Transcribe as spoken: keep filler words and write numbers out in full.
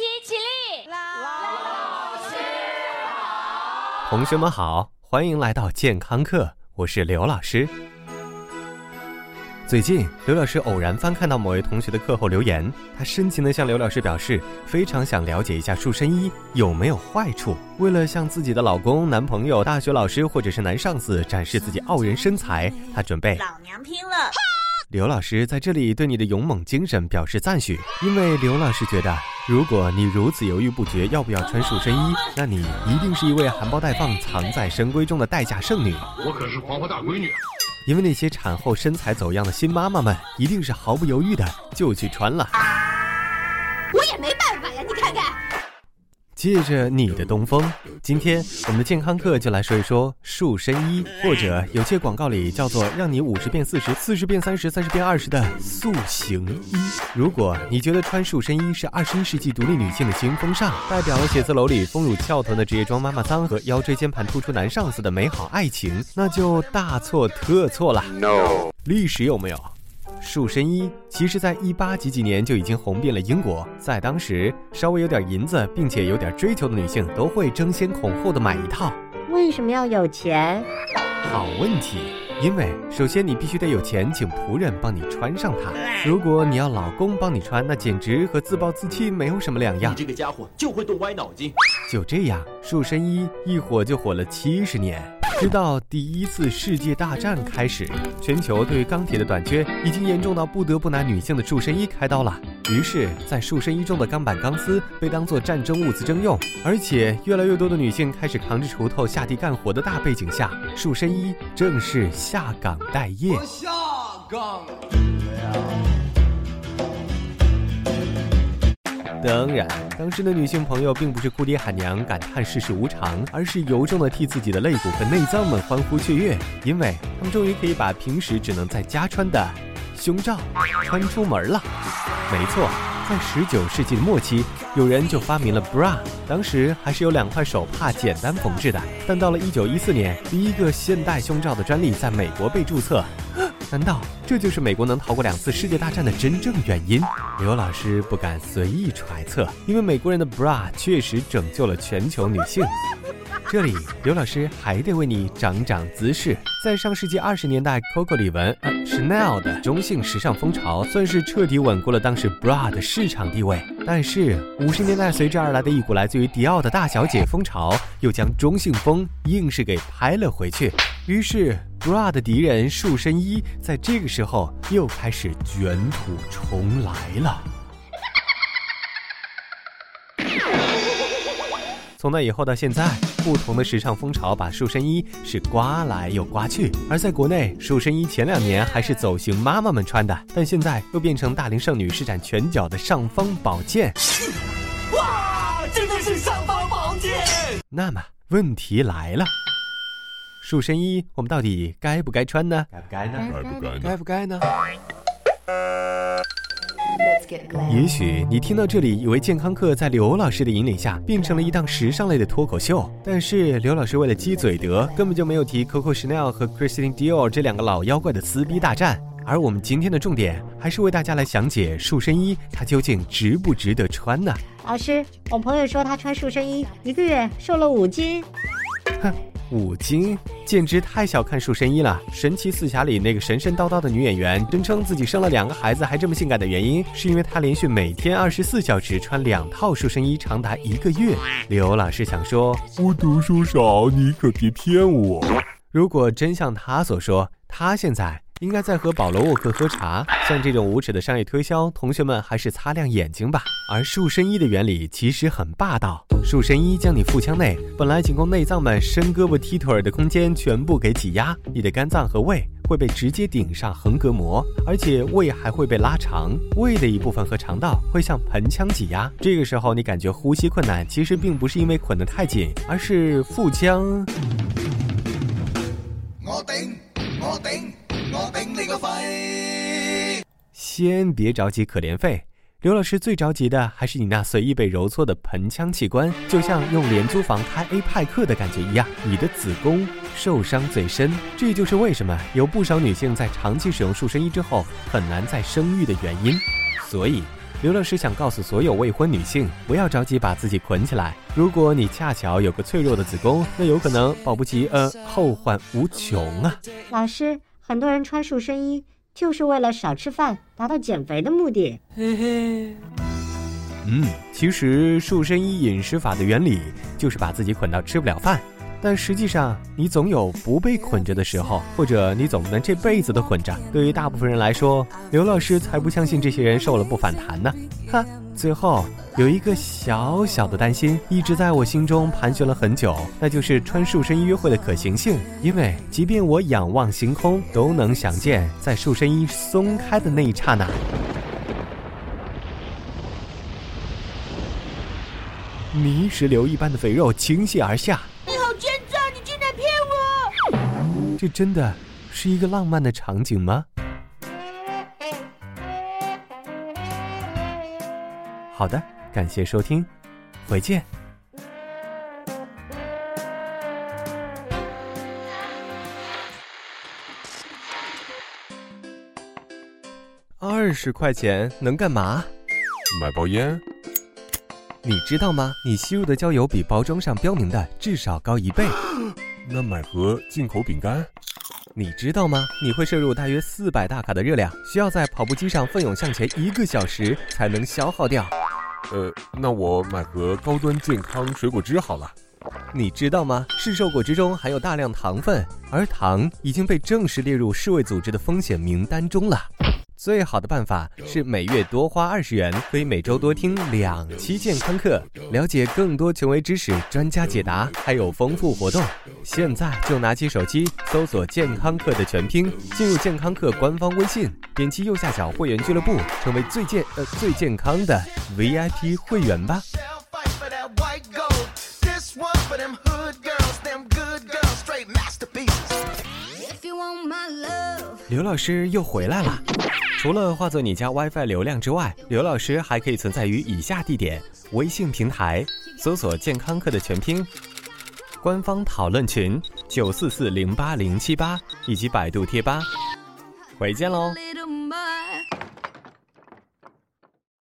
题起立。老师好，同学们好，欢迎来到健康课，我是刘老师。最近刘老师偶然翻看到某位同学的课后留言，他深情地向刘老师表示非常想了解一下束身衣有没有坏处，为了向自己的老公、男朋友、大学老师或者是男上司展示自己傲人身材，他准备老娘拼了。刘老师在这里对你的勇猛精神表示赞许，因为刘老师觉得如果你如此犹豫不决要不要穿束身衣，那你一定是一位含苞待放、藏在深闺中的待嫁剩女。我可是黄花大闺女。因为那些产后身材走样的新妈妈们一定是毫不犹豫的就去穿了。我也没办法呀，你看看。借着你的东风，今天我们的健康课就来说一说束身衣，或者有些广告里叫做让你五十变四十、四十变三十、三十变二十的塑形衣。如果你觉得穿束身衣是二十一世纪独立女性的新风尚，代表了写字楼里丰乳翘臀的职业装妈妈桑和腰椎间盘突出男上司的美好爱情，那就大错特错了。 No， 历史有没有？束身衣其实在一八几几年就已经红遍了英国，在当时稍微有点银子并且有点追求的女性都会争先恐后的买一套。为什么要有钱？好问题。因为首先你必须得有钱请仆人帮你穿上它，如果你要老公帮你穿，那简直和自暴自弃没有什么两样。你这个家伙就会动歪脑筋。就这样，束身衣一火就火了七十年，直到第一次世界大战开始，全球对钢铁的短缺已经严重到不得不拿女性的束身衣开刀了。于是在束身衣中的钢板钢丝被当作战争物资征用，而且越来越多的女性开始扛着锄头下地干活的大背景下，束身衣正式下岗待业。我下岗当然，当时的女性朋友并不是哭爹喊娘感叹世事无常，而是由衷的替自己的肋骨和内脏们欢呼雀跃，因为她们终于可以把平时只能在家穿的胸罩穿出门了。没错，在十九世纪末期，有人就发明了 bra， 当时还是有两块手帕简单缝制的，但到了一九一四年，第一个现代胸罩的专利在美国被注册。难道这就是美国能逃过两次世界大战的真正原因？刘老师不敢随意揣测，因为美国人的 bra 确实拯救了全球女性。这里刘老师还得为你长长姿势。在上世纪二十年代 Coco 李玟、呃、Chanel 的中性时尚风潮算是彻底稳固了当时 bra 的市场地位，但是五十年代随之而来的一股来自于迪奥的大小姐风潮又将中性风硬是给拍了回去。于是 bra 的敌人束身衣在这个时候又开始卷土重来了。从那以后到现在，不同的时尚风潮把束身衣是刮来又刮去，而在国内，束身衣前两年还是走形妈妈们穿的，但现在又变成大龄剩女施展拳脚的尚方宝剑。哇，真的是尚方宝剑！那么问题来了，束身衣我们到底该不该穿呢？该不该呢？该不该呢？该不该呢？也许你听到这里以为健康课在刘老师的引领下变成了一档时尚类的脱口秀，但是刘老师为了鸡嘴德根本就没有提 Coco Chanel 和 Christian Dior 这两个老妖怪的撕逼大战。而我们今天的重点还是为大家来详解束身衣它究竟值不值得穿呢？老师，我朋友说他穿束身衣一个月瘦了五斤。哼，五斤简直太小看束身衣了。神奇四侠里那个神神叨叨的女演员声称自己生了两个孩子还这么性感的原因，是因为她连续每天二十四小时穿两套束身衣长达一个月。刘老师想说，我读书少，你可别骗我。如果真像她所说，她现在应该在和保罗沃克喝茶。像这种无耻的商业推销，同学们还是擦亮眼睛吧。而束身衣的原理其实很霸道，束身衣将你腹腔内本来仅供内脏们伸胳膊踢腿的空间全部给挤压，你的肝脏和胃会被直接顶上横膈膜，而且胃还会被拉长，胃的一部分和肠道会向盆腔挤压。这个时候你感觉呼吸困难，其实并不是因为捆得太紧，而是腹腔。我顶，我顶。我顶你个肺！先别着急可怜肺，刘老师最着急的还是你那随意被揉搓的盆腔器官，就像用廉租房开 A 派克的感觉一样，你的子宫受伤最深。这就是为什么有不少女性在长期使用束身衣之后很难再生育的原因。所以刘乐师想告诉所有未婚女性，不要着急把自己捆起来。如果你恰巧有个脆弱的子宫，那有可能保不齐呃后患无穷啊。老师，很多人穿束身衣就是为了少吃饭，达到减肥的目的。嘿嘿。嗯，其实束身衣饮食法的原理就是把自己捆到吃不了饭，但实际上你总有不被捆着的时候，或者你总不能这辈子都捆着。对于大部分人来说，刘老师才不相信这些人瘦了不反弹呢。哈，最后有一个小小的担心一直在我心中盘旋了很久，那就是穿束身衣约会的可行性。因为即便我仰望星空，都能想见在束身衣松开的那一刹那，泥石流一般的肥肉倾泻而下。这真的是一个浪漫的场景吗？好的，感谢收听，回见。二十块钱能干嘛？买包烟。你知道吗？你吸入的焦油比包装上标明的至少高一倍。那买盒进口饼干。你知道吗？你会摄入大约四百大卡的热量，需要在跑步机上奋勇向前一个小时才能消耗掉。呃，那我买盒高端健康水果汁好了。你知道吗？市售果汁中含有大量糖分，而糖已经被正式列入世卫组织的风险名单中了。最好的办法是每月多花二十元，可以每周多听两期健康课，了解更多权威知识、专家解答，还有丰富活动。现在就拿起手机，搜索健康课的全拼，进入健康课官方微信，点击右下角会员俱乐部，成为最健呃最健康的 V I P 会员吧。刘老师又回来了。除了化作你家 WiFi 流量之外，刘老师还可以存在于以下地点：微信平台搜索健康课的全拼，官方讨论群九四四零八零七八，以及百度贴吧。回见喽。